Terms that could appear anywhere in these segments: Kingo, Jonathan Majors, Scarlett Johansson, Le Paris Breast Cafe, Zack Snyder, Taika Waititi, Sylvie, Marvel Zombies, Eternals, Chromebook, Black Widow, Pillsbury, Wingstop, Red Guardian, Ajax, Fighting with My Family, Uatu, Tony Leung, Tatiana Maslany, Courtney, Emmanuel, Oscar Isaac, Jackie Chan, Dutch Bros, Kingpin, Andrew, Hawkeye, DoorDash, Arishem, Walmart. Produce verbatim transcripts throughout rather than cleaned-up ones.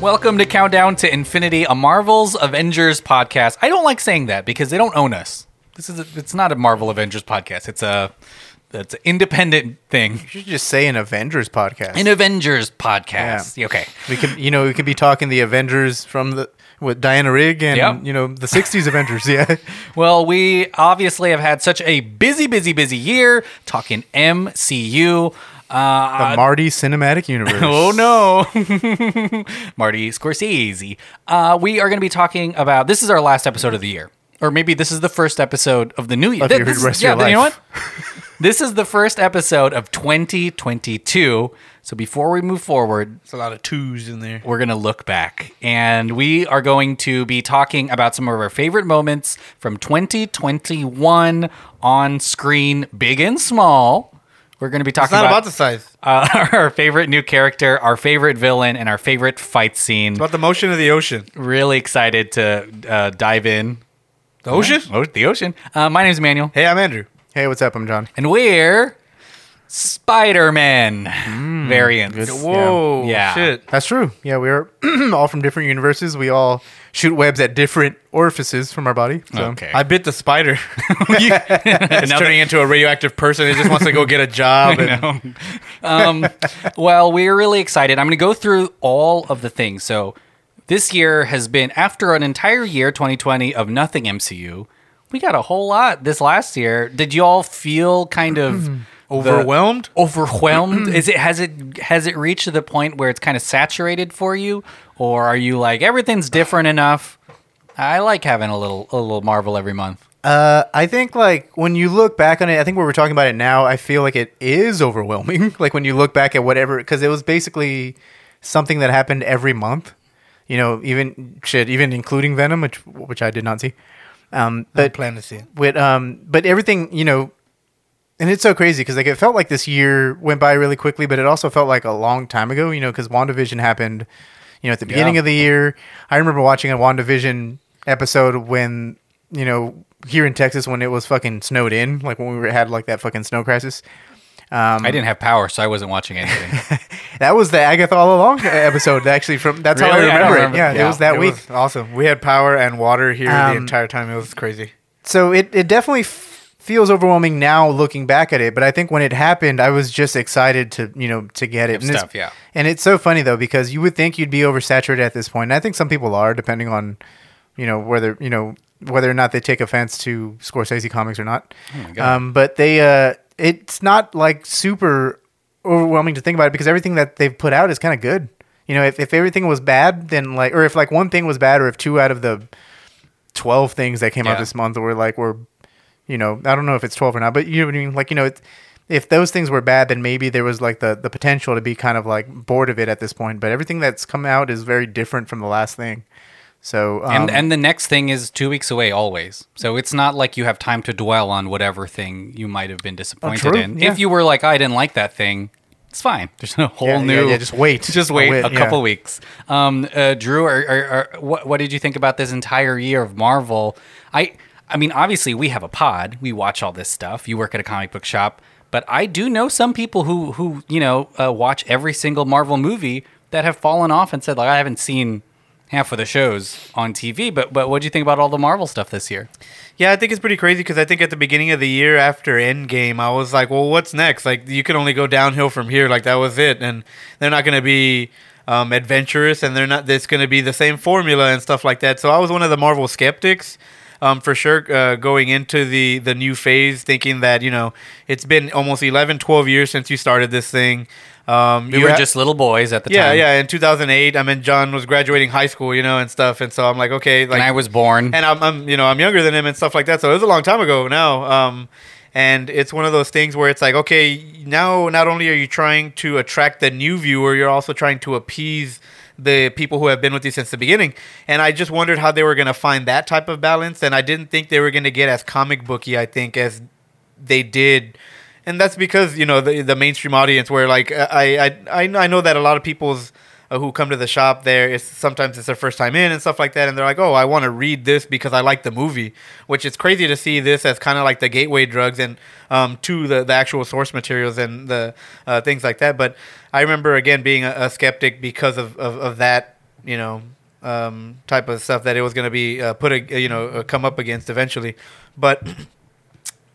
Welcome to Countdown to Infinity, a Marvel's Avengers podcast. I don't like saying that because they don't own us. This is a, it's not a Marvel Avengers podcast. It's a it's an independent thing. You should just say an Avengers podcast. An Avengers podcast. Yeah. Okay. We could, you know, we could be talking the Avengers from the with Diana Rigg and yep. you know the sixties Avengers. Yeah. Well, we obviously have had such a busy, busy, busy year talking M C U. Uh, the Marty Cinematic Universe. Oh, no. Marty Scorsese. Uh, we are going to be talking about... This is our last episode of the year. Or maybe this is the first episode of the new year. Of your this, rest yeah, of your life. You know what? This is the first episode of twenty twenty-two. So before we move forward... There's a lot of twos in there. We're going to look back. And we are going to be talking about some of our favorite moments from twenty twenty-one on screen, big and small. We're going to be talking it's not about, about the size. Uh, our favorite new character, our favorite villain, and our favorite fight scene. It's about the motion of the ocean. Really excited to uh, dive in. The ocean? Yeah. Oh, the ocean. Uh, my name is Emmanuel. Hey, I'm Andrew. Hey, what's up? I'm John. And we're Spider-Man mm, variants. Good. Whoa. Yeah. yeah. Shit. That's true. Yeah, we are all from different universes. We all shoot webs at different orifices from our body. So. Okay. I bit the spider. It's turning into a radioactive person. It just wants to go get a job. And... um, well, we're really excited. I'm going to go through all of the things. So this year has been, after an entire year, twenty twenty, of nothing M C U, we got a whole lot this last year. Did you all feel kind of... Overwhelmed? Overwhelmed? Is it has it has it reached the point where it's kind of saturated for you, or are you like everything's different enough? I like having a little a little Marvel every month. Uh, I think like when you look back on it, I think when we're talking about it now, I feel like it is overwhelming. Like when you look back at whatever, because it was basically something that happened every month. You know, even shit, even including Venom, which which I did not see. Um, but I plan to see it. With um, but everything, you know. And it's so crazy because like it felt like this year went by really quickly, but it also felt like a long time ago, you know, because WandaVision happened, you know, at the beginning yeah. of the year. I remember watching a WandaVision episode when, you know, here in Texas when it was fucking snowed in, like when we were, had like that fucking snow crisis. Um, I didn't have power, so I wasn't watching anything. That was the Agatha All Along episode, actually. From that's really? how I remember, I remember it. Yeah, yeah, it was that it week. Was awesome. We had power and water here um, the entire time. It was crazy. So it it definitely. F- feels overwhelming now looking back at it, but I think when it happened, I was just excited to, you know, to get it. And stuff, yeah. And it's so funny though, because you would think you'd be oversaturated at this point. And I think some people are, depending on, you know, whether, you know, whether or not they take offense to Scorsese comics or not. Oh my God. Um, but they, uh, it's not like super overwhelming to think about it because everything that they've put out is kind of good. You know, if, if everything was bad, then like, or if like one thing was bad, or if two out of the twelve things that came yeah. out this month were like, were, you know, I don't know if it's twelve or not, but you know what I mean? Like, you know, it, if those things were bad, then maybe there was like the, the potential to be kind of like bored of it at this point. But everything that's come out is very different from the last thing. So, um, and, and the next thing is two weeks away always. So it's not like you have time to dwell on whatever thing you might have been disappointed oh, in. Yeah. If you were like, I didn't like that thing, it's fine. There's a whole yeah, new... Yeah, yeah, just wait. Just wait a, wait, a couple yeah. weeks. Um, uh, Drew, or, or, or, what, what did you think about this entire year of Marvel? I... I mean, obviously, we have a pod. We watch all this stuff. You work at a comic book shop. But I do know some people who, who you know, uh, watch every single Marvel movie that have fallen off and said, like, I haven't seen half of the shows on T V. But but what do you think about all the Marvel stuff this year? Yeah, I think it's pretty crazy because I think at the beginning of the year after Endgame, I was like, well, what's next? Like, you can only go downhill from here. Like, that was it. And they're not going to be... Um, adventurous, and they're not. It's going to be the same formula and stuff like that. So I was one of the Marvel skeptics, um, for sure, uh, going into the the new phase, thinking that you know it's been almost eleven, twelve years since you started this thing. Um, we you were ha- just little boys at the yeah, time. Yeah, yeah. In two thousand eight, I mean, John was graduating high school, you know, and stuff. And so I'm like, okay, like, and I was born, and I'm, I'm, you know, I'm younger than him and stuff like that. So it was a long time ago now. Um, And it's one of those things where it's like, okay, now not only are you trying to attract the new viewer, you're also trying to appease the people who have been with you since the beginning. And I just wondered how they were going to find that type of balance. And I didn't think they were going to get as comic booky, I think, as they did. And that's because, you know, the the mainstream audience where, like, I, I, I know that a lot of people's... who come to the shop there, it's sometimes it's their first time in and stuff like that, and they're like, oh, I want to read this because I like the movie, which it's crazy to see this as kind of like the gateway drugs and um, to the, the actual source materials and the uh, things like that. But I remember, again, being a, a skeptic because of, of, of that you know, um, type of stuff that it was going to be uh, put, a, you know, uh, come up against eventually. But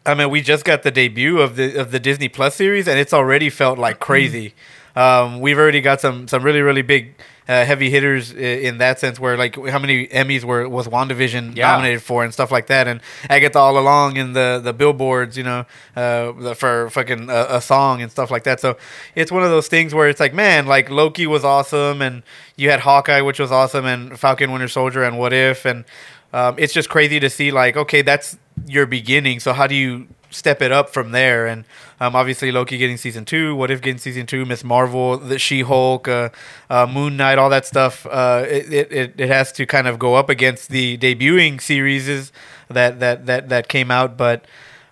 I mean, we just got the debut of the of the Disney Plus series, and it's already felt like crazy. Um, we've already got some some really really big uh, heavy hitters in that sense, where like how many Emmys were was WandaVision yeah. nominated for and stuff like that, and Agatha All Along and the the billboards, you know, uh, for fucking uh, a song and stuff like that. So it's one of those things where it's like, man, like Loki was awesome, and you had Hawkeye, which was awesome, and Falcon Winter Soldier, and What If, and um, it's just crazy to see like, okay, that's your beginning, so how do you step it up from there? And um, obviously Loki getting season two, What If getting season two, Miss Marvel, the She-Hulk, uh, uh, Moon Knight, all that stuff. Uh, it, it it has to kind of go up against the debuting series that that that that came out. But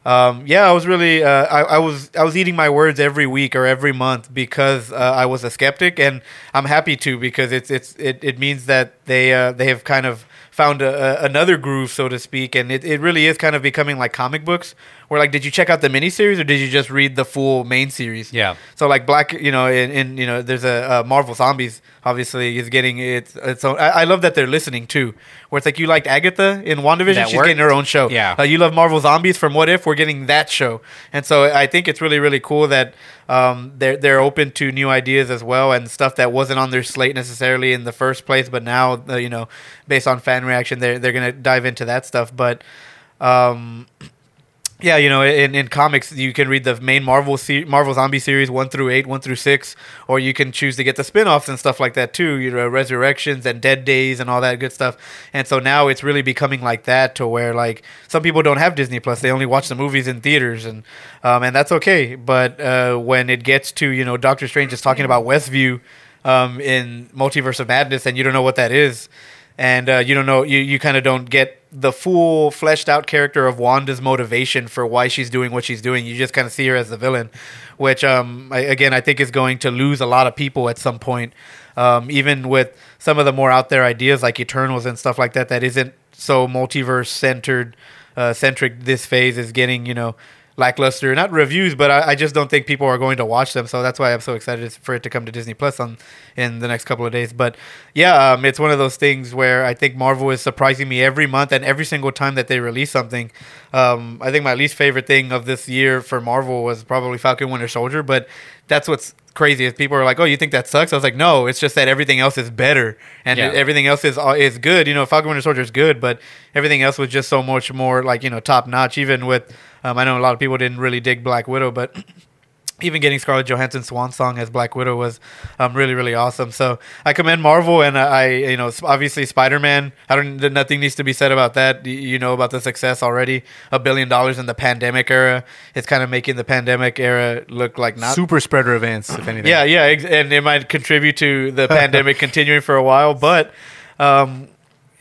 um, yeah, I was really uh, I, I was I was eating my words every week or every month because uh, I was a skeptic, and I'm happy to, because it's it's it, it means that they uh, they have kind of found a, a, another groove, so to speak, and it, it really is kind of becoming like comic books, where like, did you check out the miniseries or did you just read the full main series? Yeah. So like Black, you know, in, in you know, there's a, a Marvel Zombies, obviously, is getting its its own. I, I love that they're listening too, where it's like, you liked Agatha in WandaVision, that she's worked. Getting her own show. Yeah. Uh, you love Marvel Zombies from What If, we're getting that show, and so I think it's really really cool that um, they're they're open to new ideas as well, and stuff that wasn't on their slate necessarily in the first place, but now uh, you know, based on fan reaction, they're they're gonna dive into that stuff. But um yeah, you know, in, in comics, you can read the main Marvel se- Marvel Zombie series one through eight, one through six, or you can choose to get the spinoffs and stuff like that too. You know, Resurrections and Dead Days and all that good stuff. And so now it's really becoming like that, to where like some people don't have Disney Plus; they only watch the movies in theaters, and um, and that's okay. But uh, when it gets to, you know, Doctor Strange is talking about Westview um, in Multiverse of Madness, and you don't know what that is. And uh, you don't know, you, you kind of don't get the full fleshed out character of Wanda's motivation for why she's doing what she's doing. You just kind of see her as the villain, which um, I, again, I think is going to lose a lot of people at some point. Um, even with some of the more out there ideas like Eternals and stuff like that, that isn't so multiverse centered, uh, centric. This phase is getting, you know, lackluster, not reviews, but I, I just don't think people are going to watch them. So that's why I'm so excited for it to come to Disney Plus on in the next couple of days. But yeah, um, it's one of those things where I think Marvel is surprising me every month, and every single time that they release something. Um, I think my least favorite thing of this year for Marvel was probably Falcon Winter Soldier, but that's what's crazy is people are like, oh, you think that sucks? I was like, no, it's just that everything else is better, and yeah. everything else is is good. You know, Falcon Winter Soldier is good, but everything else was just so much more like, you know, top notch. Even with um, I know a lot of people didn't really dig Black Widow, but even getting Scarlett Johansson's swan song as Black Widow was um, really, really awesome. So I commend Marvel, and I, I you know, obviously Spider-Man. I don't. Nothing needs to be said about that. You know about the success already. A billion dollars in the pandemic era. It's kind of making the pandemic era look like not super spreader events, if anything. Yeah, yeah, and it might contribute to the pandemic continuing for a while. But um,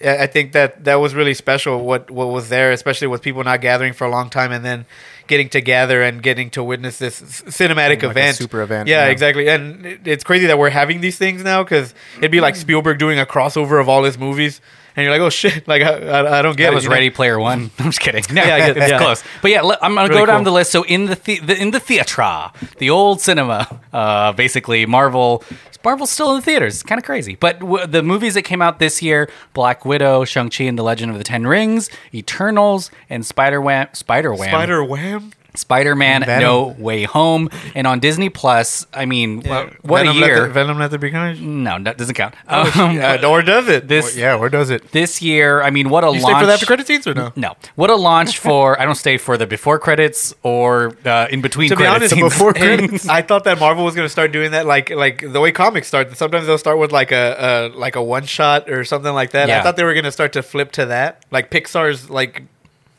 I think that that was really special. What what was there, especially with people not gathering for a long time, and then getting to gather and getting to witness this cinematic like event. Super event. Yeah, yeah, exactly. And it's crazy that we're having these things now, because it'd be like Spielberg doing a crossover of all his movies. And you're like, oh, shit, like, I, I don't get that it. That was Ready know? Player One. I'm just kidding. No, yeah, I get it. It's yeah. close. But yeah, I'm going to really go down cool. the list. So in the, the, the in the theater, the old cinema, uh, basically, Marvel, Marvel's still in the theaters. It's kind of crazy. But w- the movies that came out this year, Black Widow, Shang-Chi and the Legend of the Ten Rings, Eternals, and Spider-Wham. Spider-Wham. Spider-Wham? Spider-Man, Venom. No Way Home, and on Disney Plus. I mean, yeah. what, what a year! Let the, Venom, Let There Be Carnage. No, that doesn't count. Um, yeah, or does it? This, or, yeah, or does it? This year, I mean, what a you launch! Stay for the after credits scenes or no? No, what a launch for! I don't stay for the before credits or uh, in between. To be honest, before credits, I thought that Marvel was going to start doing that, like like the way comics start. Sometimes they'll start with like a, a like a one shot or something like that. Yeah. I thought they were going to start to flip to that, like Pixar's like.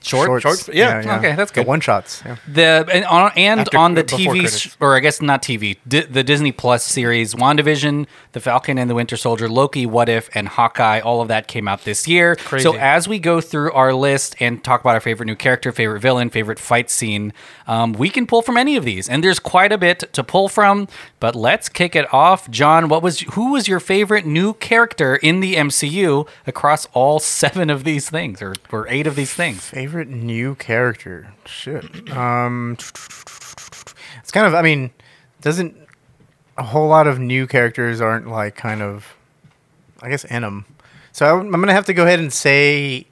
Short, shorts, yeah. yeah, yeah. Okay, that's good. The one shots, yeah. The and on, and After, on the T V, sh- or I guess not T V, di- the Disney Plus series, WandaVision, The Falcon and the Winter Soldier, Loki, What If, and Hawkeye. All of that came out this year. Crazy. So as we go through our list and talk about our favorite new character, favorite villain, favorite fight scene, um, we can pull from any of these, and there's quite a bit to pull from. But let's kick it off, John. What was who was your favorite new character in the M C U across all seven of these things, or or eight of these things? Favorite. Favorite new character, shit. Um, it's kind of. I mean, doesn't a whole lot of new characters aren't like kind of I guess Enem. So I'm, I'm gonna have to go ahead and say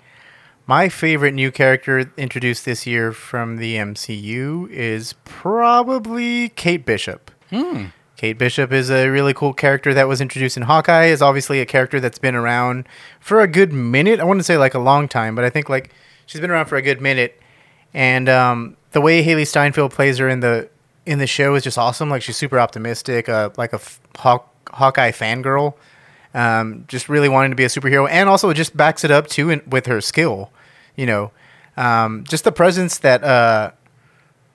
my favorite new character introduced this year from the M C U is probably Kate Bishop. Hmm. Kate Bishop is a really cool character that was introduced in Hawkeye. Is obviously a character that's been around for a good minute. I wouldn't say like a long time, but I think like she's been around for a good minute. And um, the way Haley Steinfeld plays her in the in the show is just awesome. Like she's super optimistic, uh, like a f- Haw- Hawkeye fangirl, um, just really wanting to be a superhero, and also just backs it up too in- with her skill. You know, um, just the presence that. Uh,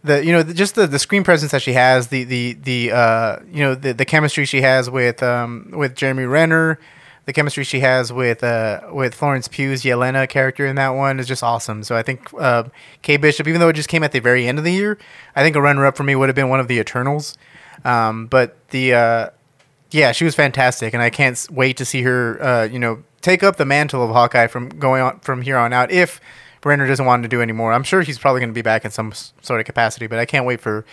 The you know the, just the, the screen presence that she has, the the the uh, you know the, the chemistry she has with um, with Jeremy Renner, the chemistry she has with uh, with Florence Pugh's Yelena character in that one is just awesome. So I think uh, Kate Bishop, even though it just came at the very end of the year, I think a runner up for me would have been one of the Eternals. Um, but the uh, yeah, she was fantastic, and I can't wait to see her uh, you know take up the mantle of Hawkeye from going on from here on out. If Renner doesn't want to do anymore. I'm sure he's probably going to be back in some sort of capacity, but I can't wait for,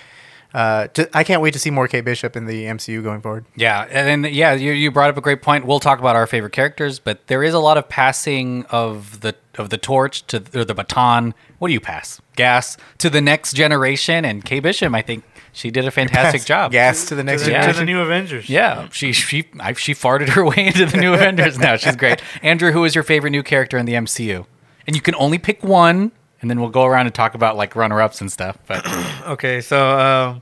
uh, to, I can't wait to see more Kate Bishop in the M C U going forward. Yeah, and, and yeah, you, you brought up a great point. We'll talk about our favorite characters, but there is a lot of passing of the of the torch to or the baton. What do you pass? Gas to the next generation, and Kate Bishop, I think. She did a fantastic job. Gas to the next to the, yeah. to the new Avengers. Yeah, she she I, she farted her way into the new Avengers. Now she's great. Andrew, who is your favorite new character in the M C U? And you can only pick one, and then we'll go around and talk about like runner-ups and stuff. But okay, so um,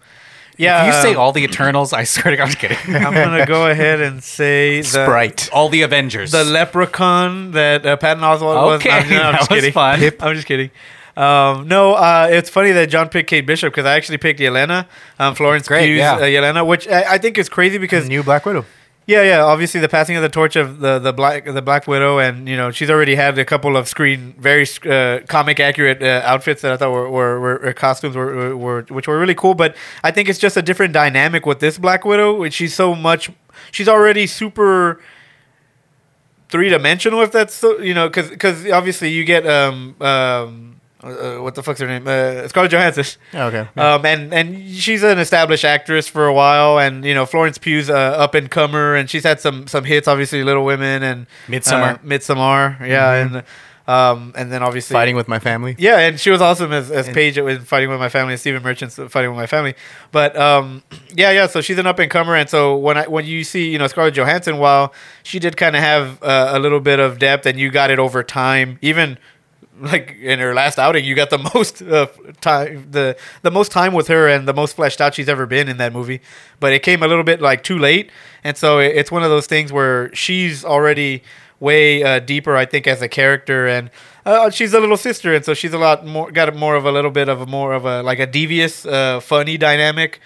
yeah, if you say all the Eternals, I swear to God, I'm kidding. I'm gonna go ahead and say Sprite, the, all the Avengers, the Leprechaun that uh, Patton Oswalt okay, was. Okay, no, I'm, I'm just kidding. Fun. I'm just kidding. Um, no, uh, it's funny that John picked Kate Bishop because I actually picked Yelena, um, Florence Pugh's yeah. uh, Yelena, which I, I think is crazy because new Black Widow. Yeah, yeah. Obviously, the passing of the torch of the, the black the Black Widow, and you know she's already had a couple of screen very uh, comic accurate uh, outfits that I thought were were, were, were costumes were, were which were really cool. But I think it's just a different dynamic with this Black Widow, which she's so much. She's already super three dimensional. If that's so, you know, because because obviously you get um um. Uh, what the fuck's her name? Uh, Scarlett Johansson. Okay. Yeah. Um, and, and she's an established actress for a while, and you know Florence Pugh's uh, up and comer, and she's had some some hits, obviously Little Women and Midsommar, uh, Midsommar, yeah, mm-hmm. and um, and then obviously Fighting with My Family. Yeah, and she was awesome as as and, Paige in Fighting with My Family, Stephen Merchant's Fighting with My Family. But um, yeah, yeah, so she's an up and comer, and so when I when you see you know Scarlett Johansson, while she did kind of have uh, a little bit of depth, and you got it over time, even. Like in her last outing, you got the most uh, time, the the most time with her, and the most fleshed out she's ever been in that movie. But it came a little bit like too late, and so it, it's one of those things where she's already way uh, deeper, I think, as a character, and uh, she's a little sister, and so she's a lot more got more of a little bit of a more of a like a devious, uh, funny dynamic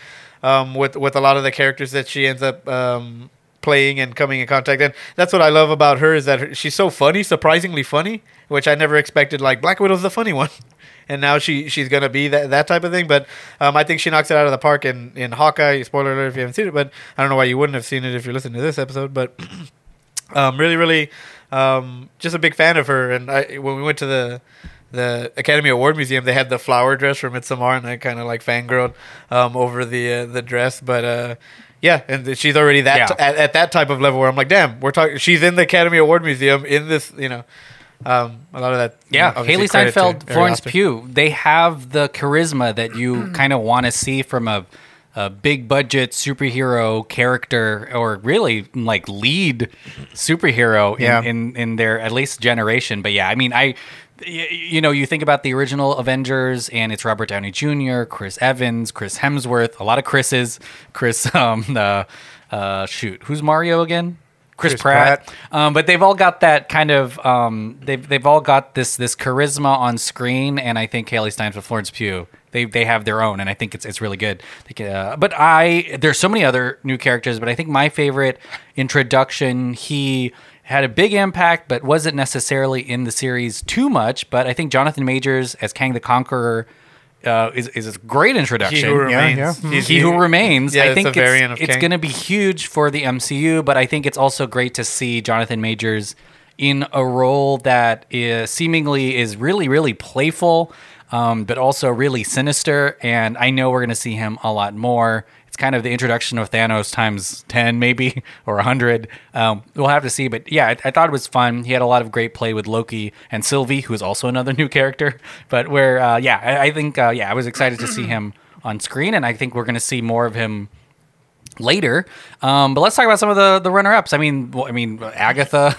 um, with with a lot of the characters that she ends up. Um, playing and coming in contact, and that's what I love about her is that her, she's so funny, surprisingly funny, which I never expected. Like Black Widow's the funny one, and now she she's gonna be that that type of thing. But um, I think she knocks it out of the park in in Hawkeye. Spoiler alert if you haven't seen it, but I don't know why you wouldn't have seen it if you're listening to this episode. But um, really, really, um, just a big fan of her. And I when we went to the. The Academy Award Museum, they had the flower dress for Midsommar, and I kind of like fangirled um, over the uh, the dress. But uh, yeah, and she's already that yeah. t- at, at that type of level where I'm like, damn, we're talking. She's in the Academy Award Museum in this, you know, um, a lot of that. Yeah, you know, Haley Steinfeld, Florence Pugh, they have the charisma that you kind of want to see from a, a big budget superhero character, or really like lead superhero in, yeah. in in their at least generation. But yeah, I mean, I. You know, you think about the original Avengers, and it's Robert Downey Junior, Chris Evans, Chris Hemsworth, a lot of Chris's. Chris, um, uh, uh, shoot, who's Mario again? Chris, Chris Pratt. Pratt. Um, but they've all got that kind of um, they've they've all got this this charisma on screen, and I think Haley Steinfeld, Florence Pugh, they they have their own, and I think it's it's really good. Uh, but I there's so many other new characters, but I think my favorite introduction he. Had a big impact, but wasn't necessarily in the series too much. But I think Jonathan Majors as Kang the Conqueror uh, is is a great introduction. He Who Remains. Yeah, yeah. He Who Remains. Yeah, I think it's, it's, it's going to be huge for the M C U, but I think it's also great to see Jonathan Majors in a role that is seemingly is really, really playful. um, but also really sinister. And I know we're going to see him a lot more. It's kind of the introduction of Thanos times ten, maybe, or one hundred. Um, we'll have to see. But yeah, I, I thought it was fun. He had a lot of great play with Loki and Sylvie, who is also another new character. But where, uh, yeah, I, I think, uh, yeah, I was excited to see him on screen. And I think we're going to see more of him later, um, but let's talk about some of the, the runner-ups. I mean, well, I mean, Agatha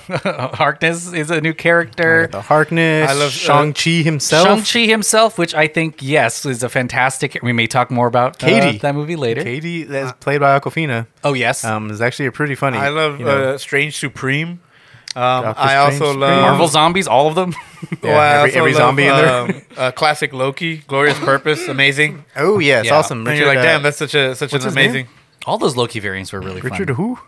Harkness is a new character. Agatha Harkness. I love Shang-Chi uh, himself. Shang-Chi himself, which I think, yes, is a fantastic. We may talk more about Katie. Uh, that movie later. Katie, that's uh, played by Awkwafina. Oh yes, um, is actually a pretty funny. I love you know, uh, Strange Supreme. Um, I also Strange. love Marvel Zombies, all of them. yeah, well, every, every love, zombie in there. Um, uh, classic Loki, Glorious Purpose, amazing. Oh yes, yeah. awesome. And Richard, you're like, damn, that's such a such an amazing. Name? All those Loki variants were really Richard fun. Richard who?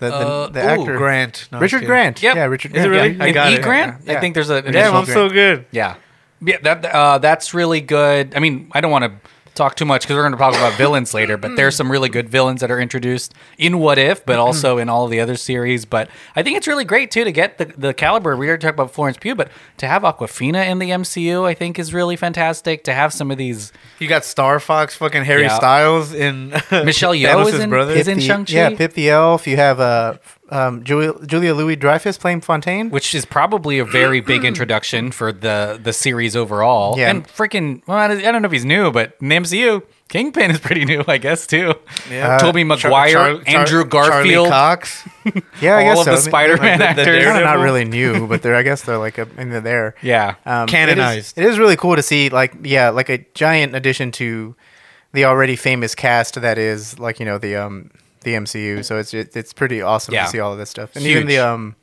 The, the, uh, the actor. Ooh, Grant. No, Richard Grant. Yep. Yeah, Richard Grant. Is it really? Yeah. I got e. it. Grant? Yeah. I think there's a... Yeah, I'm Grant. so good. Yeah. yeah that, uh, that's really good. I mean, I don't want to talk too much because we're going to talk about villains later, but there's some really good villains that are introduced in What If, but also in all the other series. But I think it's really great, too, to get the, the caliber. We already talked about Florence Pugh, but to have Awkwafina in the M C U, I think, is really fantastic. To have some of these... You got Star Fox, fucking Harry yeah. Styles in Michelle Yeoh is in, is in Shang-Chi. Yeah, Pip the Elf. You have uh, um, Julia, Julia Louis-Dreyfus playing Fontaine, which is probably a very big introduction for the, the series overall. Yeah. And freaking, well, I don't know if he's new, but in the M C U, Kingpin is pretty new, I guess, too. Yeah. Uh, Tobey Maguire, Char- Char- Andrew Garfield, Charlie Cox. yeah, I guess all so. of the Spider-Man like the, the actors. They're not really new, but they're I guess they're like a, and they're there. Yeah, um, canonized. It is, it is really cool to see, like, yeah, like a giant addition to the already famous cast that is, like, you know, the um the M C U. So it's it, it's pretty awesome yeah. to see all of this stuff, and huge. even the um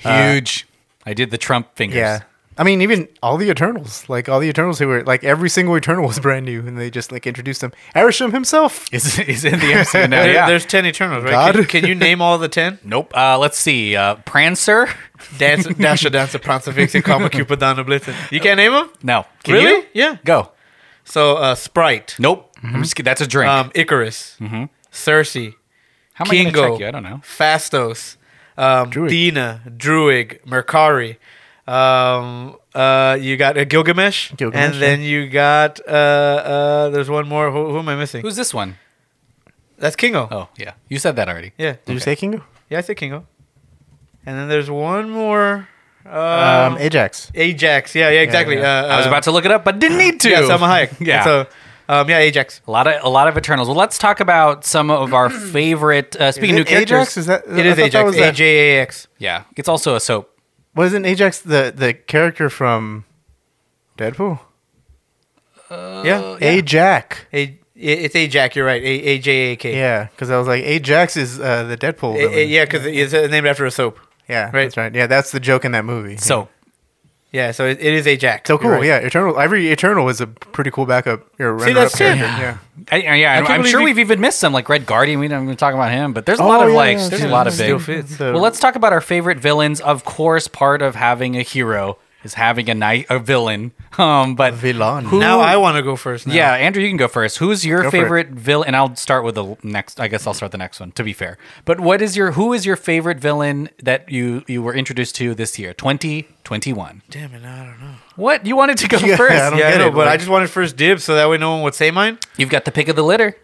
huge. Uh, I did the Trump fingers. Yeah. I mean, even all the Eternals, like all the Eternals who were, like every single Eternal was brand new, and they just like introduced them. Arishem himself is is in the M C U now. yeah. There's ten Eternals, right? Can, can you name all the ten? Nope. Uh, let's see. Uh, Prancer, Dance, Dasher, Dancer, Prancer, Vixen, Comet, Cupid, Donna, Blitzen. You can't name them? No. Can really? You? Yeah. Go. So uh, Sprite. Nope. Mm-hmm. I'm just kidding. That's a drink. Um, Icarus. Mm-hmm. Cersei. How am I Kingo, gonna check you? I don't know. Fastos. Um, Druid. Dina. Druig. Mercari. Um. Uh. You got uh, Gilgamesh, Gilgamesh, and then you got uh. Uh. There's one more. Who, who am I missing? Who's this one? That's Kingo. Oh yeah, you said that already. Yeah. Did okay. you say Kingo? Yeah, I said Kingo. And then there's one more. Um, um Ajax. Ajax. Yeah. Yeah. Exactly. Yeah, yeah. Uh, I was about to look it up, but didn't need to. Yeah, Salma Hayek. yeah. So. Um, yeah, Ajax. A lot of a lot of Eternals. Well, let's talk about some of our favorite. Uh, speaking of new Ajax? characters, is that, it I is Ajax. A J A X. Yeah, it's also a soap. Wasn't Ajax the, the character from Deadpool? Uh, yeah. Ajax. A- it's Ajax, you're right. A J A K. Yeah, because I was like, Ajax is uh, the Deadpool. A- a- yeah, because it's named after a soap. Yeah, right? that's right. Yeah, that's the joke in that movie. So. Yeah, yeah so it, it is Ajax. So cool, right. yeah. Eternal. Every Eternal is a pretty cool backup. Or See, that's it. Yeah. I, yeah, I I'm sure we... we've even missed some, like Red Guardian. We don't even talk about him, but there's a oh, lot of yeah, like, yeah, there's yeah, a lot of big. Fits, so. Well, let's talk about our favorite villains. Of course, part of having a hero is having a night a villain. Um, but villain. Who... Now I want to go first. Now. Yeah, Andrew, you can go first. Who's your go favorite villain? And I'll start with the next. I guess I'll start the next one. To be fair, but what is your who is your favorite villain that you you were introduced to this year, twenty twenty-one? Damn it, I don't know. What? You wanted to go yeah, first. I don't yeah, get I know, it, but like, I just wanted first dibs so that way no one would say mine. You've got the pick of the litter.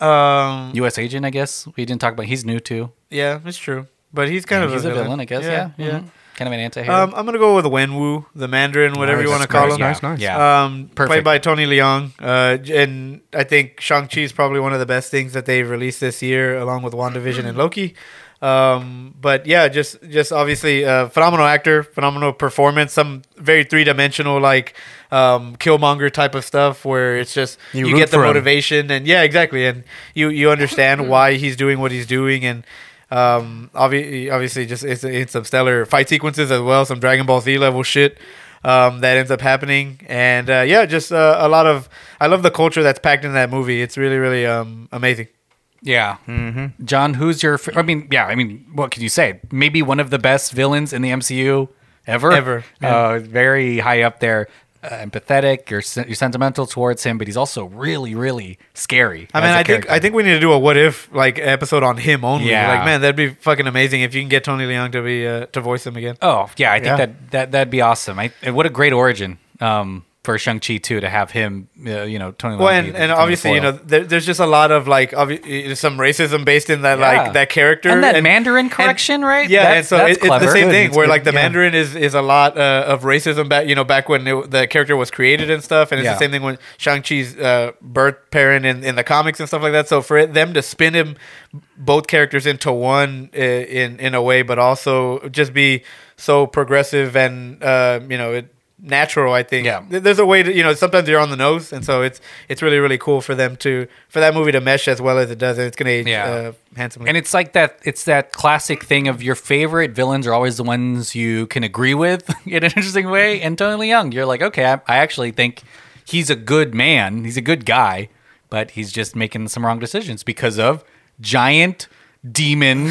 um, U S agent, I guess. We didn't talk about he's new too. Yeah, it's true. But he's kind yeah, of he's a villain. villain, I guess. Yeah. Yeah. Mm-hmm. yeah. Kind of an anti-hero. Um, I'm going to go with the Wenwu, the Mandarin, whatever nice, you want to call nice, him. Nice, nice. Yeah. Um, Played by Tony Leung. Uh, and I think Shang-Chi is probably one of the best things that they've released this year, along with WandaVision and Loki. Um, but yeah, just just obviously a phenomenal actor, phenomenal performance, some very three-dimensional like um, Killmonger type of stuff where it's just you, you get the motivation. Him. And yeah, exactly. And you, you understand why he's doing what he's doing and Um, obviously, obviously, just it's, it's some stellar fight sequences as well, some Dragon Ball Z level shit um, that ends up happening, and uh, yeah, just uh, a lot of I love the culture that's packed in that movie. It's really, really um, amazing. Yeah, mm-hmm. John, who's your? I mean, yeah, I mean, what can you say? Maybe one of the best villains in the M C U ever. Ever, yeah. uh, very high up there. Uh, empathetic, you're you're sentimental towards him, but he's also really, really scary. I mean, I character. think I think we need to do a what if like episode on him only. Yeah. Like, man, that'd be fucking amazing if you can get Tony Leung to be uh, to voice him again. Oh yeah, I think yeah. that that that'd be awesome. I what a great origin um, for Shang-Chi too, to have him, uh, you know, Tony Leung. Well, and, and obviously, you know, there, there's just a lot of like obvi- some racism based in that, yeah. like that character and that and, Mandarin correction, and, right? Yeah, that, and so it, it's the same Good. thing it's where good. like the yeah. Mandarin is is a lot uh, of racism back, you know, back when it, the character was created and stuff, and it's yeah. the same thing when Shang-Chi's uh, birth parent in, in the comics and stuff like that. So for it, them to spin him, both characters into one uh, in in a way, but also just be so progressive and uh, you know it. natural, I think. Yeah. There's a way to, you know, sometimes you're on the nose, and so it's it's really, really cool for them to, for that movie to mesh as well as it does, and it's going to age yeah. uh, handsomely. And it's like that, it's that classic thing of your favorite villains are always the ones you can agree with in an interesting way, and Tony Leung, you're like, okay, I, I actually think he's a good man, he's a good guy, but he's just making some wrong decisions because of giant... demon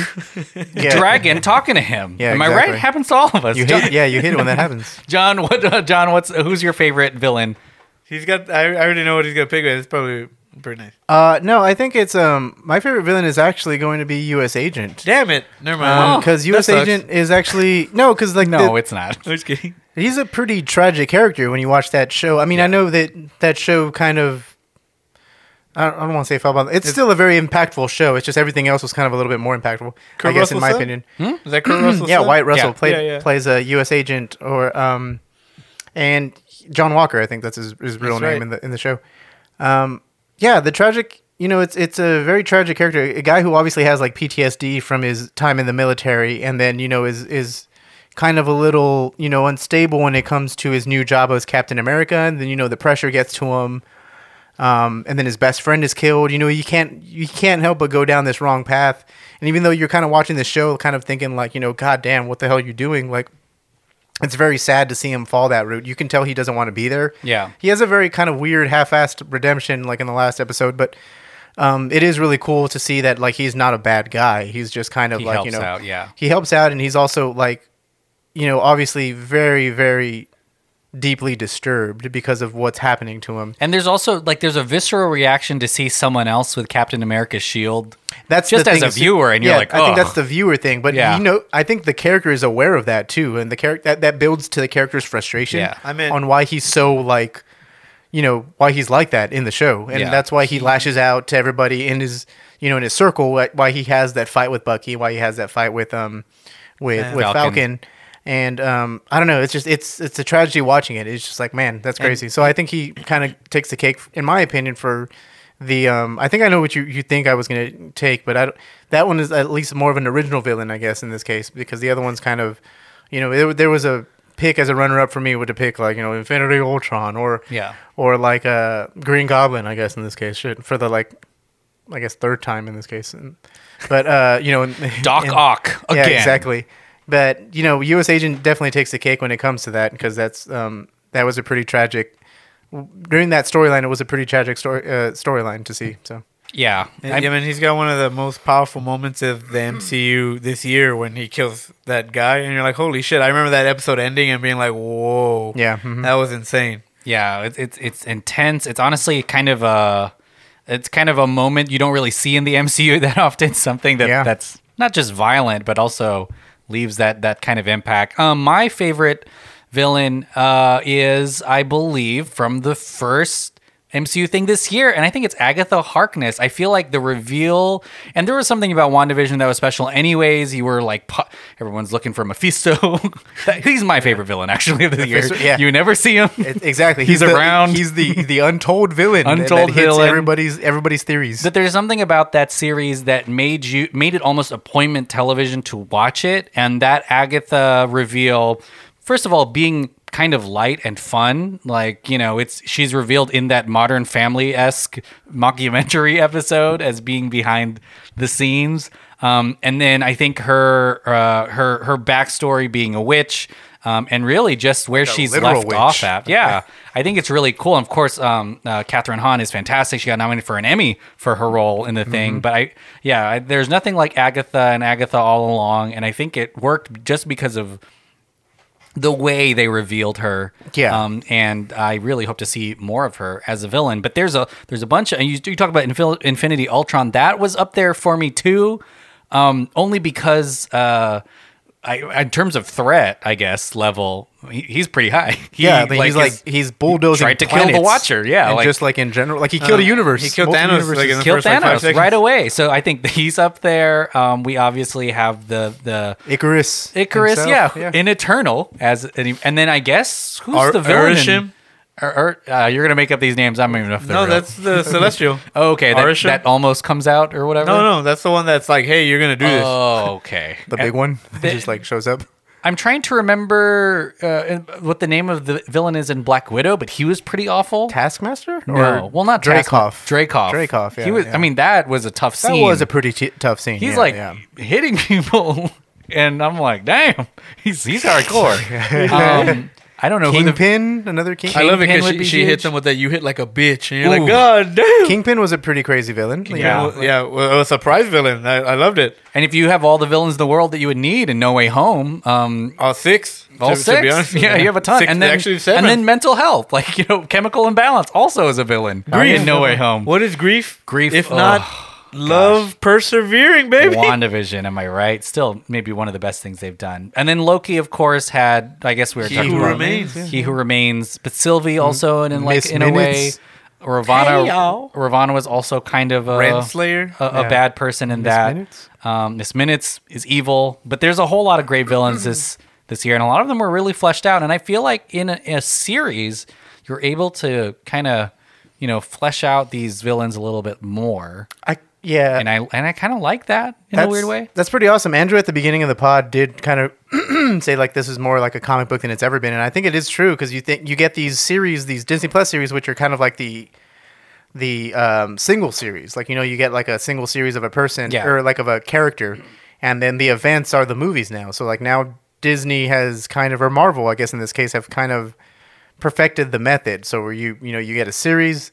yeah. dragon talking to him. Yeah, am exactly. I right? It happens to all of us. You hate, yeah, you hate it when that happens. John, what? Uh, John, what's who's your favorite villain? He's got. I, I already know what he's gonna pick. With. It's probably pretty nice. Uh, no, I think it's um. My favorite villain is actually going to be U S Agent. Damn it! Never mind. Because um, oh, U S Agent is actually no. Because like no, the, it's not. I'm just kidding. He's a pretty tragic character when you watch that show. I mean, yeah. I know that that show kind of. I don't, I don't want to say fell by. It's, it's still a very impactful show. It's just everything else was kind of a little bit more impactful, Kurt I guess, Russell in my said? opinion. Hmm? Is that Kurt Russell? Yeah, said? Wyatt Russell yeah. Played, yeah, yeah. plays a U S agent, or um, and John Walker, I think that's his, his real that's name right. in the in the show. Um, yeah, the tragic. You know, it's it's a very tragic character, a guy who obviously has like P T S D from his time in the military, and then you know is is kind of a little you know unstable when it comes to his new job as Captain America, and then you know the pressure gets to him. Um, and then his best friend is killed. You know, you can't you can't help but go down this wrong path. And even though you're kind of watching this show, kind of thinking like, you know, God damn, what the hell are you doing? Like, it's very sad to see him fall that route. You can tell he doesn't want to be there. Yeah, he has a very kind of weird, half-assed redemption, like in the last episode. But um, it is really cool to see that like he's not a bad guy. He's just kind of he like helps you know, out, yeah, he helps out, and he's also like, you know, obviously very, very. deeply disturbed because of what's happening to him. And there's also like there's a visceral reaction to see someone else with Captain America's shield. That's just as a viewer, and yeah, you're like, oh. I think that's the viewer thing, but yeah. you know, I think the character is aware of that too, and the character that, that builds to the character's frustration yeah. I mean, on why he's so like, you know, why he's like that in the show, and yeah. that's why he lashes out to everybody in his, you know, in his circle. Why he has that fight with Bucky, why he has that fight with um, with yeah. with Falcon. Falcon. And um, I don't know. It's just it's it's a tragedy watching it. It's just like, man, that's crazy. And, so I think he kind of takes the cake, in my opinion, for the. Um, I think I know what you, you think I was going to take, but I don't, that one is at least more of an original villain, I guess, in this case, because the other one's kind of, you know, it, there was a pick as a runner-up for me with a pick like you know Infinity Ultron or yeah or like a uh, Green Goblin, I guess, in this case, shit, for the like. I guess third time in this case, and, but uh, you know, in, Doc in, Ock yeah, again, exactly. But, you know, U S Agent definitely takes the cake when it comes to that, because that's um, that was a pretty tragic... During that storyline, it was a pretty tragic story uh, storyline to see. So yeah. I, I mean, he's got one of the most powerful moments of the M C U this year when he kills that guy, and you're like, holy shit, I remember that episode ending and being like, whoa, yeah, mm-hmm. that was insane. Yeah, it, it, it's intense. It's honestly kind of a... It's kind of a moment you don't really see in the M C U that often, something that yeah. that's not just violent, but also... leaves that that kind of impact. Um, my favorite villain uh, is, I believe, from the first M C U thing this year, and I think it's Agatha Harkness. I feel like the reveal, and there was something about WandaVision that was special anyways. You were like, everyone's looking for Mephisto. He's my favorite villain, actually, of the year. Yeah. You never see him. It, exactly. He's, he's the, around. He's the, the untold villain. Untold that, that villain. Hits everybody's, everybody's theories. But there's something about that series that made you made it almost appointment television to watch it, and that Agatha reveal, first of all, being... kind of light and fun, like, you know, it's she's revealed in that Modern Family-esque mockumentary episode as being behind the scenes, um, and then I think her uh, her her backstory being a witch, um, and really just where the she's left witch. off at. Yeah, I think it's really cool. And of course, um, uh, Catherine Hahn is fantastic. She got nominated for an Emmy for her role in the thing. Mm-hmm. But I, yeah, I, there's nothing like Agatha and Agatha All Along, and I think it worked just because of. The way they revealed her, yeah, um, and I really hope to see more of her as a villain. But there's a there's a bunch of and you, you talk about Infil- Infinity Ultron. That was up there for me too, um, only because uh, I, in terms of threat, I guess level he's pretty high. He, yeah, I think like he's like he's bulldozing. Tried to planets. Kill the Watcher. Yeah, and like, just like in general, like he killed uh, a universe. He killed Thanos. Like in the killed first, Thanos like, five seconds. Right away. So I think he's up there. Um, we obviously have the the Icarus. Icarus, yeah, yeah, in Eternal as an, and then I guess who's Ar- the villain? Arishim? Or, or, uh, you're gonna make up these names. I'm not even enough. No, real. That's the Celestial. Oh, okay, that, that almost comes out or whatever. No, no, that's the one that's like, hey, you're gonna do this. Oh, okay, the big one that just like shows up. I'm trying to remember uh, what the name of the villain is in Black Widow, but he was pretty awful. Taskmaster? Or no, well, not Dracoff. Dracoff. Dracoff. Yeah, he was. Yeah. I mean, that was a tough scene. That was a pretty t- tough scene. He's yeah, like yeah. hitting people, and I'm like, damn, he's he's hardcore. um, I don't know. Kingpin, the, another Kingpin. I love it because she, be she hit them with that. You hit like a bitch, and you're Ooh. Like, God damn. Kingpin was a pretty crazy villain. Yeah, yeah, yeah, well, a surprise villain. I, I loved it. And if you have all the villains in the world that you would need in No Way Home, um, all six, all to, six, to be honest, yeah, yeah, you have a ton. Six, and then actually seven. And then mental health, like you know, chemical imbalance, also is a villain. Grief in No Way Home. What is grief? Grief, if oh. not. Love Gosh. Persevering, baby. WandaVision, am I right? Still, maybe one of the best things they've done. And then Loki, of course, had, I guess we were he talking about. He Who Remains. Yeah. He Who Remains. But Sylvie also, and in, like, in a way, Ravonna, hey, Ravonna was also kind of a, Renslayer. a, a yeah. bad person in Miss that. Minutes. Um, Miss Minutes is evil. But there's a whole lot of great villains this, this year, and a lot of them were really fleshed out. And I feel like in a, in a series, you're able to kind of, you know, flesh out these villains a little bit more. I Yeah, and I and I kind of like that in that's, a weird way. That's pretty awesome. Andrew at the beginning of the pod did kind of say like this is more like a comic book than it's ever been, and I think it is true because you think you get these series, these Disney Plus series, which are kind of like the the um, single series. Like you know, you get like a single series of a person yeah. or like of a character, and then the events are the movies now. So like now Disney has kind of or Marvel, I guess in this case, have kind of perfected the method. So where you you know you get a series.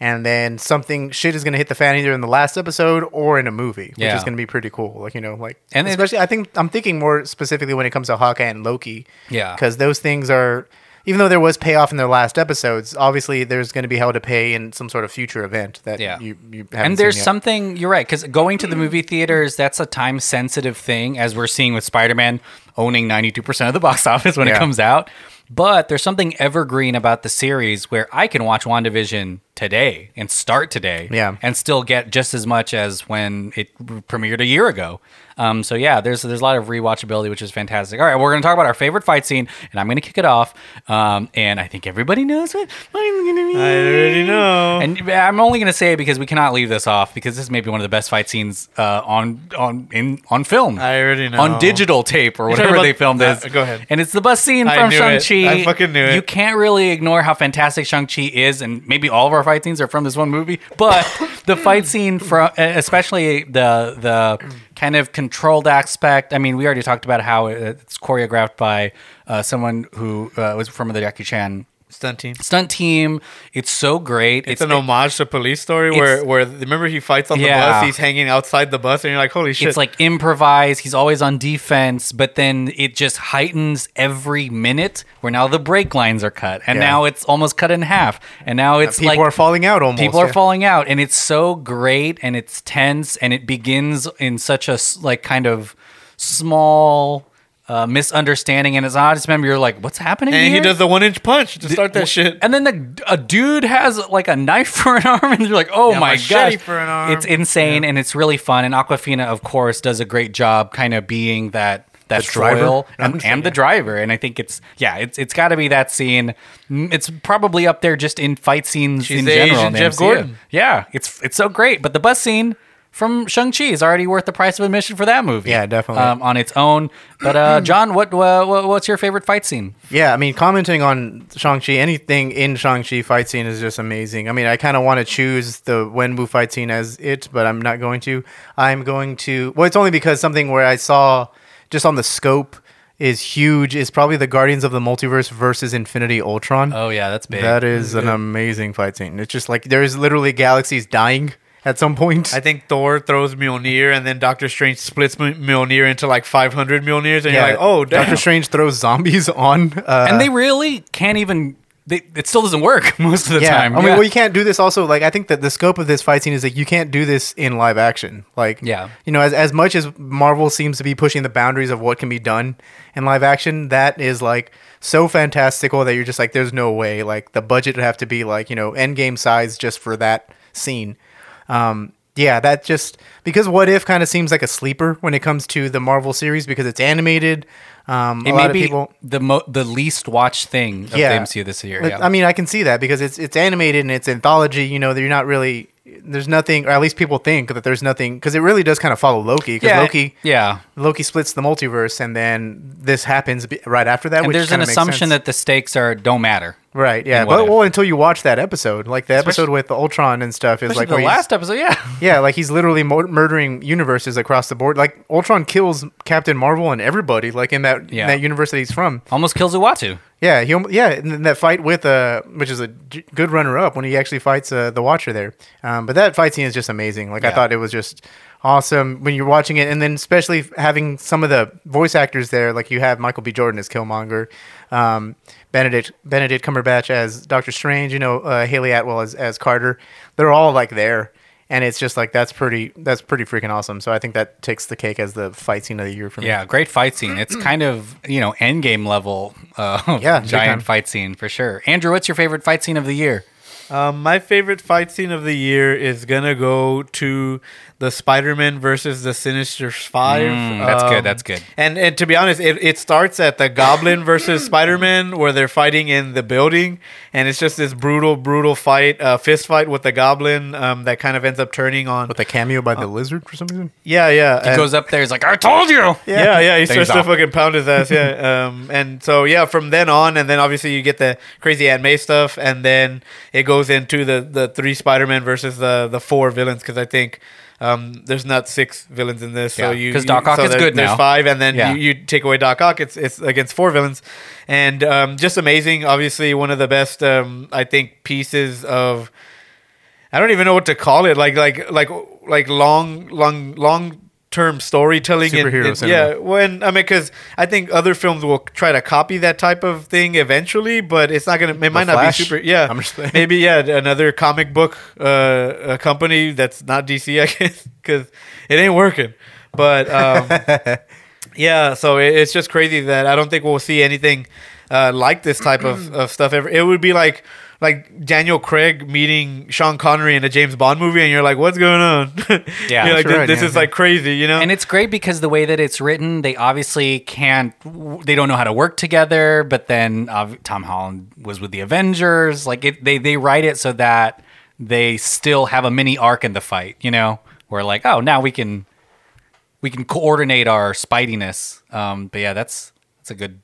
And then something shit is going to hit the fan either in the last episode or in a movie, which yeah. is going to be pretty cool. Like, you know, like, and especially, I think I'm thinking more specifically when it comes to Hawkeye and Loki. Yeah. Because those things are, even though there was payoff in their last episodes, obviously there's going to be hell to pay in some sort of future event that yeah. you, you haven't seen. And there's seen yet. Something, you're right, because going to the movie theaters, that's a time sensitive thing, as we're seeing with Spider-Man owning ninety-two percent of the box office when yeah. it comes out. But there's something evergreen about the series where I can watch WandaVision today and start today yeah. and still get just as much as when it premiered a year ago. Um, so yeah, there's there's a lot of rewatchability, which is fantastic. All right, we're going to talk about our favorite fight scene, and I'm going to kick it off. Um, and I think everybody knows what I'm going to be. I already know. And I'm only going to say it because we cannot leave this off because this may be one of the best fight scenes uh, on on in on film. I already know. On digital tape or whatever they filmed this. Uh, go ahead. And it's the best scene I from Shang-Chi. I fucking knew it. You can't really ignore how fantastic Shang-Chi is, and maybe all of our fight scenes are from this one movie, but the fight scene, from, especially the the kind of controlled aspect, I mean, we already talked about how it's choreographed by uh, someone who uh, was from the Jackie Chan Stunt team. Stunt team. It's so great. It's, it's an it, homage to Police Story where, where remember he fights on the yeah. bus, he's hanging outside the bus, and you're like, holy shit. It's like improvised. He's always on defense, but then it just heightens every minute where now the brake lines are cut, and yeah. now it's almost cut in half, and now it's uh, people like... People are falling out almost. People yeah. are falling out, and it's so great, and it's tense, and it begins in such a like kind of small... Uh, misunderstanding, and as an audience member, you're like, "What's happening?" And here? He does the one inch punch to start that Th- shit. And then the a dude has like a knife for an arm, and you're like, "Oh yeah, my gosh!" For an arm. It's insane, yeah. and it's really fun. And Awkwafina, of course, does a great job, kind of being that that trial and, and saying, the yeah. driver. And I think it's yeah, it's it's got to be that scene. It's probably up there just in fight scenes She's in the general. Asian Jeff Gordon, yeah, it's it's so great. But the bus scene. From Shang-Chi is already worth the price of admission for that movie. Yeah, definitely. Um, on its own. But uh, John, what, what what's your favorite fight scene? Yeah, I mean, commenting on Shang-Chi, anything in Shang-Chi fight scene is just amazing. I mean, I kind of want to choose the Wenwu fight scene as it, but I'm not going to. I'm going to... Well, it's only because something where I saw just on the scope... is huge, is probably the Guardians of the Multiverse versus Infinity Ultron. Oh, yeah, that's big. That is an amazing fight scene. It's just like, there's literally galaxies dying at some point. I think Thor throws Mjolnir, and then Doctor Strange splits Mjolnir into like five hundred Mjolnirs, and yeah, you're like, oh, damn. Doctor Strange throws zombies on. Uh, and they really can't even... They, it still doesn't work most of the yeah. time. I mean, yeah. well, you can't do this also. Like, I think that the scope of this fight scene is like, you can't do this in live action. Like, yeah. you know, as, as much as Marvel seems to be pushing the boundaries of what can be done in live action, that is like so fantastical that you're just like, there's no way. Like, the budget would have to be like, you know, Endgame size just for that scene. Um, yeah, that just, because What If kind of seems like a sleeper when it comes to the Marvel series because it's animated. Um, it a may lot of be people, the mo- the least watched thing of yeah. the M C U this year. Yeah. I mean, I can see that because it's it's animated and it's anthology. You know, you're not really there's nothing, or at least people think that there's nothing, because it really does kind of follow Loki. Because yeah, Loki, yeah, Loki splits the multiverse, and then this happens right after that. And which there's an assumption that the stakes are don't matter, right? Yeah, but if. well, until you watch that episode, like the episode especially, with the Ultron and stuff, is like the last episode. Yeah, yeah, like he's literally murdering universes across the board. Like Ultron kills Captain Marvel and everybody, like in that. Yeah. That universe that he's from almost kills Uatu. Yeah, he yeah. And that fight with uh, which is a g- good runner-up when he actually fights uh, the Watcher there. Um, but that fight scene is just amazing. Like yeah. I thought it was just awesome when you're watching it, and then especially having some of the voice actors there. Like you have Michael B. Jordan as Killmonger, um, Benedict Benedict Cumberbatch as Doctor Strange. You know, uh, Haley Atwell as as Carter. They're all like there, and it's just like that's pretty that's pretty freaking awesome. So I think that takes the cake as the fight scene of the year for me. Yeah, great fight scene. It's kind of, you know, Endgame level uh, yeah, giant fight scene for sure. Andrew, what's your favorite fight scene of the year? Um, my favorite fight scene of the year is going to go to the Spider-Man versus the Sinister Five. Mm, that's um, good. That's good. And, and to be honest, it, it starts at the Goblin versus Spider-Man where they're fighting in the building. And it's just this brutal, brutal fight, uh, fist fight with the Goblin um, that kind of ends up turning on. With a cameo by uh, the Lizard for some reason? Yeah, yeah. He and, goes up there. He's like, I told you. Yeah, yeah. yeah he starts to fucking pound his ass. Yeah. um, and so, yeah, from then on. And then obviously you get the crazy Aunt May stuff. And then it goes into the, the three Spider-Man versus the, the four villains, because I think um, there's not six villains in this. Yeah, because so Doc Ock so is there, good there's now. There's five, and then yeah. you, you take away Doc Ock, it's, it's against four villains. And um, just amazing. Obviously, one of the best, um, I think, pieces of... I don't even know what to call it. Like, like, like, like long, long, long... term storytelling superhero and, and, yeah when I mean because I think other films will try to copy that type of thing eventually, but it's not gonna it the might Flash. Not be super yeah I'm just maybe yeah another comic book uh a company that's not D C, I guess, because it ain't working, but um yeah so it, it's just crazy that I don't think we'll see anything uh like this type of, of stuff ever. It would be like Like Daniel Craig meeting Sean Connery in a James Bond movie, and you're like, "What's going on?" Yeah, you're like, right, this, this yeah, is yeah. like crazy, you know. And it's great because the way that it's written, they obviously can't, they don't know how to work together. But then uh, Tom Holland was with the Avengers, like it, they they write it so that they still have a mini arc in the fight, you know. We're like, oh, now we can we can coordinate our Spidiness. Um, but yeah, that's that's a good.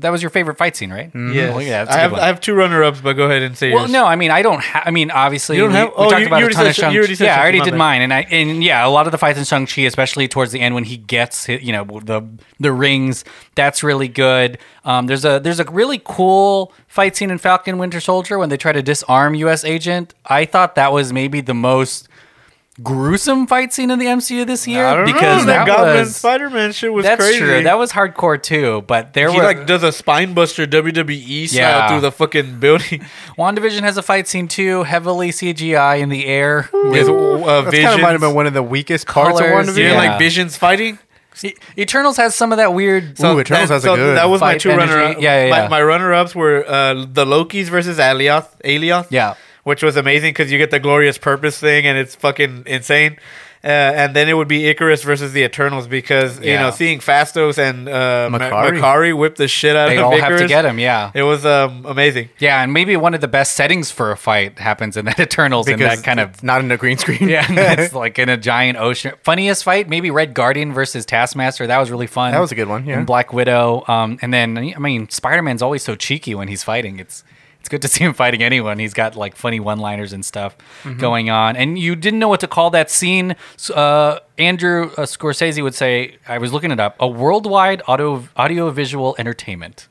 That was your favorite fight scene, right? Mm-hmm. Yes. Yeah, I have, I have two runner-ups, but go ahead and say well, yours. Well, no, I mean, I don't have... I mean, obviously, you don't have, we, oh, we talked you, about you a ton of Shang-Chi. You already said yeah, Shang-Chi I already did bad. Mine. And, I, and yeah, a lot of the fights in Shang-Chi, especially towards the end when he gets, hit, you know, the the rings, that's really good. Um, there's a there's a really cool fight scene in Falcon Winter Soldier when they try to disarm U S Agent. I thought that was maybe the most... gruesome fight scene in the M C U this year. I don't because know. That Goblin was, Spider-Man shit was that's crazy. That's true. That was hardcore too, but there he were... He like does a spine buster W W E style yeah. through the fucking building. WandaVision has a fight scene too, heavily C G I in the air. With, uh, that's kind of might have been one of the weakest parts Colors, of WandaVision. Yeah, like Vision's fighting. Eternals has some of that weird. So Ooh, Eternals that, has so a good. That was my two runner-ups. Yeah, yeah, my, yeah. my runner-ups were uh, the Lokis versus Alioth. Alioth. Yeah. Which was amazing because you get the glorious purpose thing and it's fucking insane. Uh, and then it would be Icarus versus the Eternals because, yeah. you know, seeing Fastos and uh, Makari. Makari whip the shit out They'd of Icarus. They all have to get him, yeah. It was um, amazing. Yeah, and maybe one of the best settings for a fight happens in that Eternals. Because and that kind of... not in a green screen. Yeah, it's like in a giant ocean. Funniest fight, maybe Red Guardian versus Taskmaster. That was really fun. That was a good one, yeah. And Black Widow. Um, and then, I mean, Spider-Man's always so cheeky when he's fighting. It's... It's good to see him fighting anyone. He's got like funny one-liners and stuff mm-hmm. going on. And you didn't know what to call that scene. Uh, Andrew uh, Scorsese would say, I was looking it up, a worldwide audio audiovisual entertainment.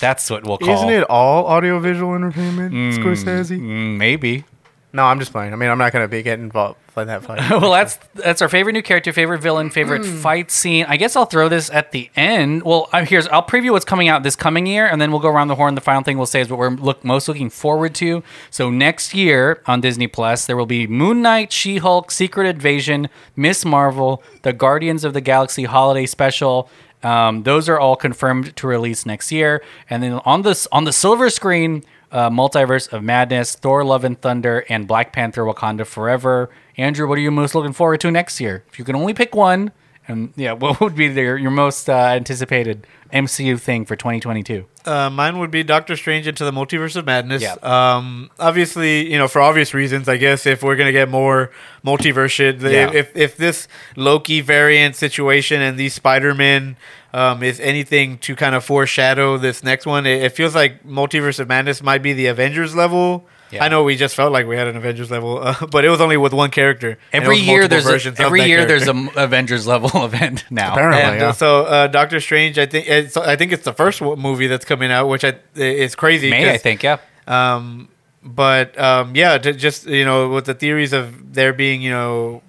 That's what we'll call it. Isn't it all audiovisual entertainment, mm, Scorsese? Maybe. No, I'm just playing. I mean, I'm not going to be getting involved. for that fight. Well, that's that's our favorite new character, favorite villain, favorite fight scene. I guess I'll throw this at the end. Well, I'm, here's I'll preview what's coming out this coming year, and then we'll go around the horn. The final thing we'll say is what we're look most looking forward to. So next year on Disney Plus, there will be Moon Knight, She-Hulk, Secret Invasion, Miz Marvel, the Guardians of the Galaxy Holiday Special. Um, those are all confirmed to release next year. And then on this on the silver screen, uh, Multiverse of Madness, Thor, Love and Thunder, and Black Panther, Wakanda Forever. Andrew, what are you most looking forward to next year? If you can only pick one, and yeah, what would be your, your most uh, anticipated M C U thing for twenty twenty-two? Uh, mine would be Doctor Strange into the Multiverse of Madness. Yeah. Um, obviously, you know, for obvious reasons, I guess, if we're going to get more multiverse shit, yeah. if, if this Loki variant situation and these Spider-Man um, is anything to kind of foreshadow this next one, it, it feels like Multiverse of Madness might be the Avengers level. Yeah. I know we just felt like we had an Avengers level, uh, but it was only with one character. Every year there's a, every year character. there's an Avengers level event now. Apparently, and, yeah. uh, so uh, Doctor Strange, I think it's, I think it's the first movie that's coming out, which I, is crazy. May I think, yeah. Um, but um, yeah, to just you know, with the theories of there being you know.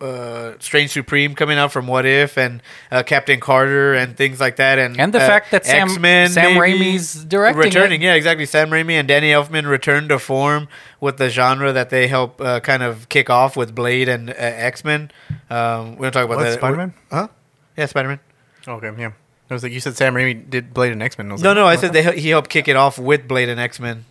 Uh, Strange Supreme coming out from What If and uh, Captain Carter and things like that, and and the uh, fact that Sam X-Men Sam Raimi's directing returning, it. yeah, exactly. Sam Raimi and Danny Elfman returned to form with the genre that they help uh, kind of kick off with Blade and uh, X-Men. Um, we're gonna talk about what, that. Spider-Man, huh? Yeah, Spider-Man. Okay, yeah. I was like, you said Sam Raimi did Blade and X-Men. I was no, like, no, I said they, he helped kick it off with Blade and X-Men.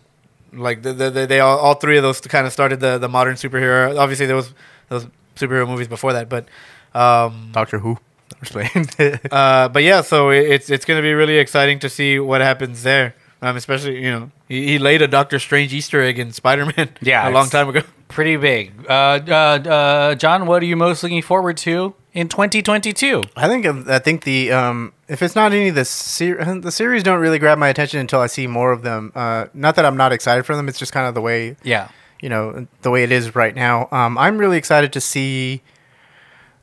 Like the, the, the, they all, all three of those kind of started the, the modern superhero. Obviously, there was those. Superhero movies before that, but um, Doctor Who. I'm just playing. uh, but yeah, so it, it's it's going to be really exciting to see what happens there. Um, especially you know he, he laid a Doctor Strange Easter egg in Spider-Man. Yeah, a long time ago. Pretty big. Uh, uh, uh, John, what are you most looking forward to in twenty twenty-two? I think I think the um, if it's not any of the ser- the series don't really grab my attention until I see more of them. Uh, not that I'm not excited for them. It's just kind of the way. Yeah. You know, the way it is right now. Um, I'm really excited to see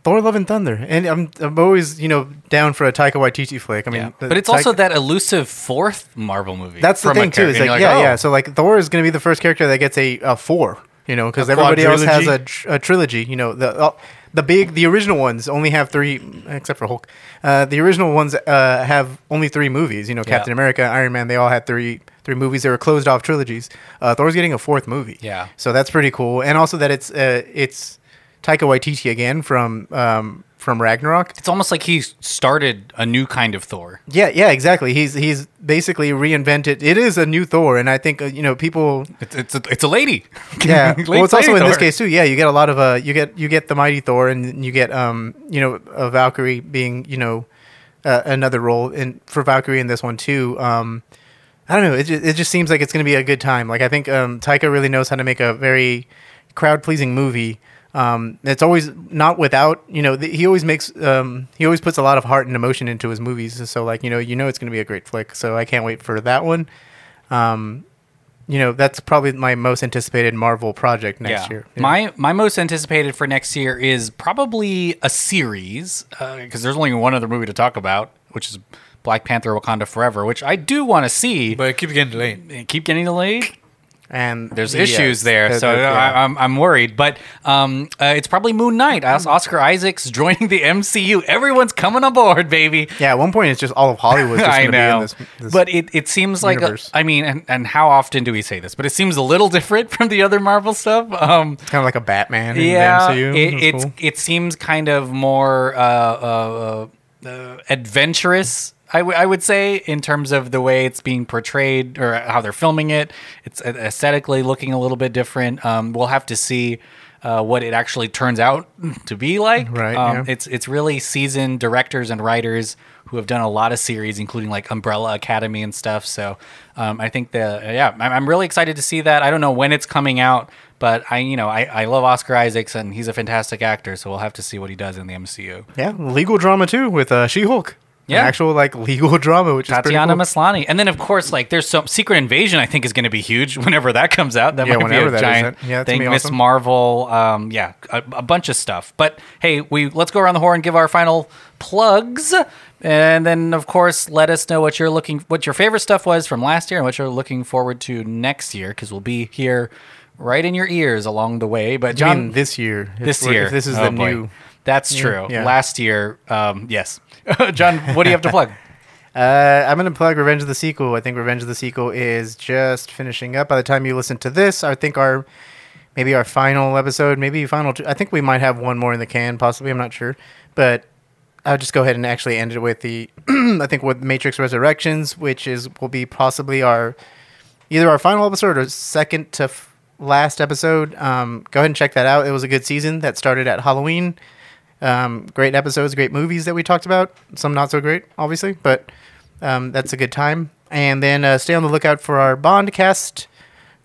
Thor, Love, and Thunder. And I'm I'm always, you know, down for a Taika Waititi flick. I mean, yeah. But it's Taika, also that elusive fourth Marvel movie. That's the thing, too. Is like, like, yeah, oh. yeah. So, like, Thor is going to be the first character that gets a, a four, you know, because everybody else has a, tr- a trilogy. You know, the uh, the big, the original ones only have three, except for Hulk. Uh, the original ones uh, have only three movies. You know, Captain yeah. America, Iron Man, they all had three Three movies. They were closed off trilogies. Uh, Thor's getting a fourth movie. Yeah. So that's pretty cool. And also that it's uh, it's Taika Waititi again from um, from Ragnarok. It's almost like he started a new kind of Thor. Yeah, yeah, exactly. He's he's basically reinvented. It is a new Thor, and I think uh, you know people. It's it's a, it's a lady. Yeah. Well, it's also in Thor. This case too. Yeah, you get a lot of uh, you get you get the mighty Thor, and you get um you know a Valkyrie being you know uh, another role in for Valkyrie in this one too. Um. I don't know. It just, it just seems like it's going to be a good time. Like I think um, Taika really knows how to make a very crowd-pleasing movie. Um, it's always not without you know. The, he always makes um, he always puts a lot of heart and emotion into his movies. So like you know you know it's going to be a great flick. So I can't wait for that one. Um, you know that's probably my most anticipated Marvel project next yeah. year. Yeah. My my most anticipated for next year is probably a series because uh, there's only one other movie to talk about, which is Black Panther, Wakanda Forever, which I do want to see. But it keeps getting delayed. It keeps getting delayed. And there's yes. issues there, the, so the, yeah. I, I'm I'm worried. But um, uh, it's probably Moon Knight. Oscar Isaac's joining the M C U. Everyone's coming on board, baby. Yeah, at one point it's just all of Hollywood. Just I know, be in this, this but it, it seems like a, I mean, and, and how often do we say this? But it seems a little different from the other Marvel stuff. Um, it's kind of like a Batman. In yeah, the M C U. It, it's cool. It seems kind of more uh, uh, uh, adventurous. I, w- I would say in terms of the way it's being portrayed or how they're filming it, it's aesthetically looking a little bit different. Um, we'll have to see uh, what it actually turns out to be like. Right. Um, yeah. It's it's really seasoned directors and writers who have done a lot of series, including like Umbrella Academy and stuff. So um, I think the yeah, I'm really excited to see that. I don't know when it's coming out, but I you know I, I love Oscar Isaac and he's a fantastic actor. So we'll have to see what he does in the M C U. Yeah, legal drama too with uh, She-Hulk. Yeah, an actual like legal drama, which Tatiana is Maslany, cool. And then of course like there's some Secret Invasion. I think is going to be huge whenever that comes out. That yeah, might be a giant yeah, thing. Miss awesome. Marvel, um, yeah, a, a bunch of stuff. But hey, we let's go around the horn and give our final plugs, and then of course let us know what you're looking, what your favorite stuff was from last year, and what you're looking forward to next year, because we'll be here right in your ears along the way. But John, I mean, this year, this it's, year, this is oh the boy. new. That's true. Yeah. Last year, um, yes. John, what do you have to plug? Uh, I'm going to plug Revenge of the Sequel. I think Revenge of the Sequel is just finishing up. By the time you listen to this, I think our maybe our final episode, maybe final two. I think we might have one more in the can, possibly. I'm not sure. But I'll just go ahead and actually end it with the, I think, with Matrix Resurrections, which is will be possibly our either our final episode or second to f- last episode. Um, go ahead and check that out. It was a good season that started at Halloween. Um, great episodes, great movies that we talked about. Some not so great, obviously, but... Um, that's a good time. And then uh, stay on the lookout for our Bondcast,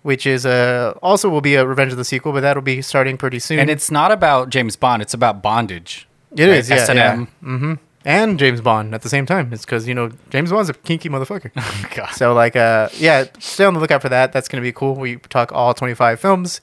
which is uh, also will be a Revenge of the Sequel, but that'll be starting pretty soon. And it's not about James Bond. It's about bondage. It right? is, yeah. S and M. Yeah. Mm-hmm. And James Bond at the same time. It's because, you know, James Bond's a kinky motherfucker. Oh, God. So, like, uh, yeah, stay on the lookout for that. That's going to be cool. We talk all twenty-five films.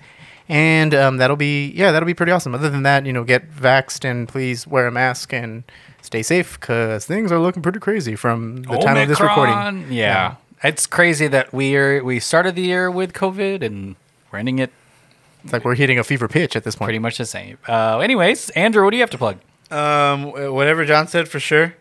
And um, that'll be, yeah, that'll be pretty awesome. Other than that, you know, get vaxxed and please wear a mask and... stay safe, because things are looking pretty crazy from the Omicron. time of this recording. Yeah. yeah. It's crazy that we are, we started the year with COVID and we're ending it. It's like we're hitting a fever pitch at this point. Pretty much the same. Uh, anyways, Andrew, what do you have to plug? Um, whatever John said, for sure.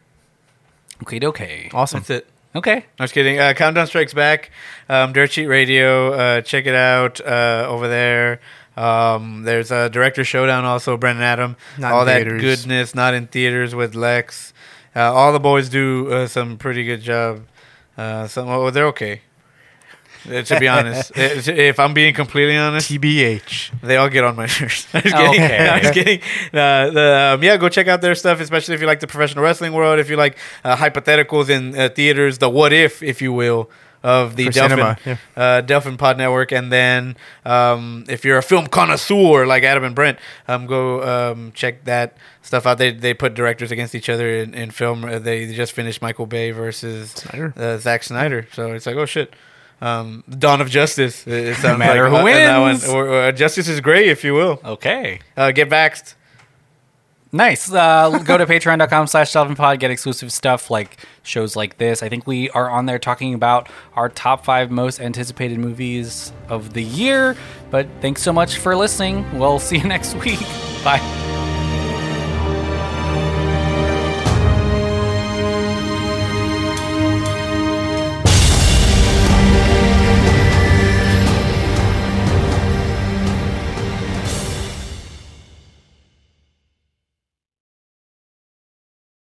Okay, okay. Awesome. That's it. Okay. I'm just kidding. Uh, Countdown Strikes Back, um, Dirt Sheet Radio. Uh, check it out uh, over there. Um, there's a Director Showdown also, Brendan Adam. Not all that goodness, not in theaters with Lex. Uh, all the boys do uh, some pretty good job. Uh, some, well, they're okay. Uh, to be honest, it, if I'm being completely honest, T B H, they all get on my nerves. I'm just kidding. Okay. I'm just kidding. Uh, the, um, yeah, go check out their stuff, especially if you like the professional wrestling world, if you like uh, hypotheticals in uh, theaters, the what if, if you will. Of the Delphin, yeah. uh, Delphin Pod Network. And then um, if you're a film connoisseur like Adam and Brent, um, go um, check that stuff out. They they put directors against each other in, in film. They just finished Michael Bay versus Snyder. Uh, Zack Snyder. So it's like, oh, shit. Um, Dawn of Justice. It sounds no matter like who wins. That one. Or, or Justice is Gray, if you will. Okay. Uh, get vaxxed. Nice. Uh, go to patreon.com slash delphinpod. Get exclusive stuff like shows like this. I think we are on there talking about our top five most anticipated movies of the year. But thanks so much for listening. We'll see you next week. Bye.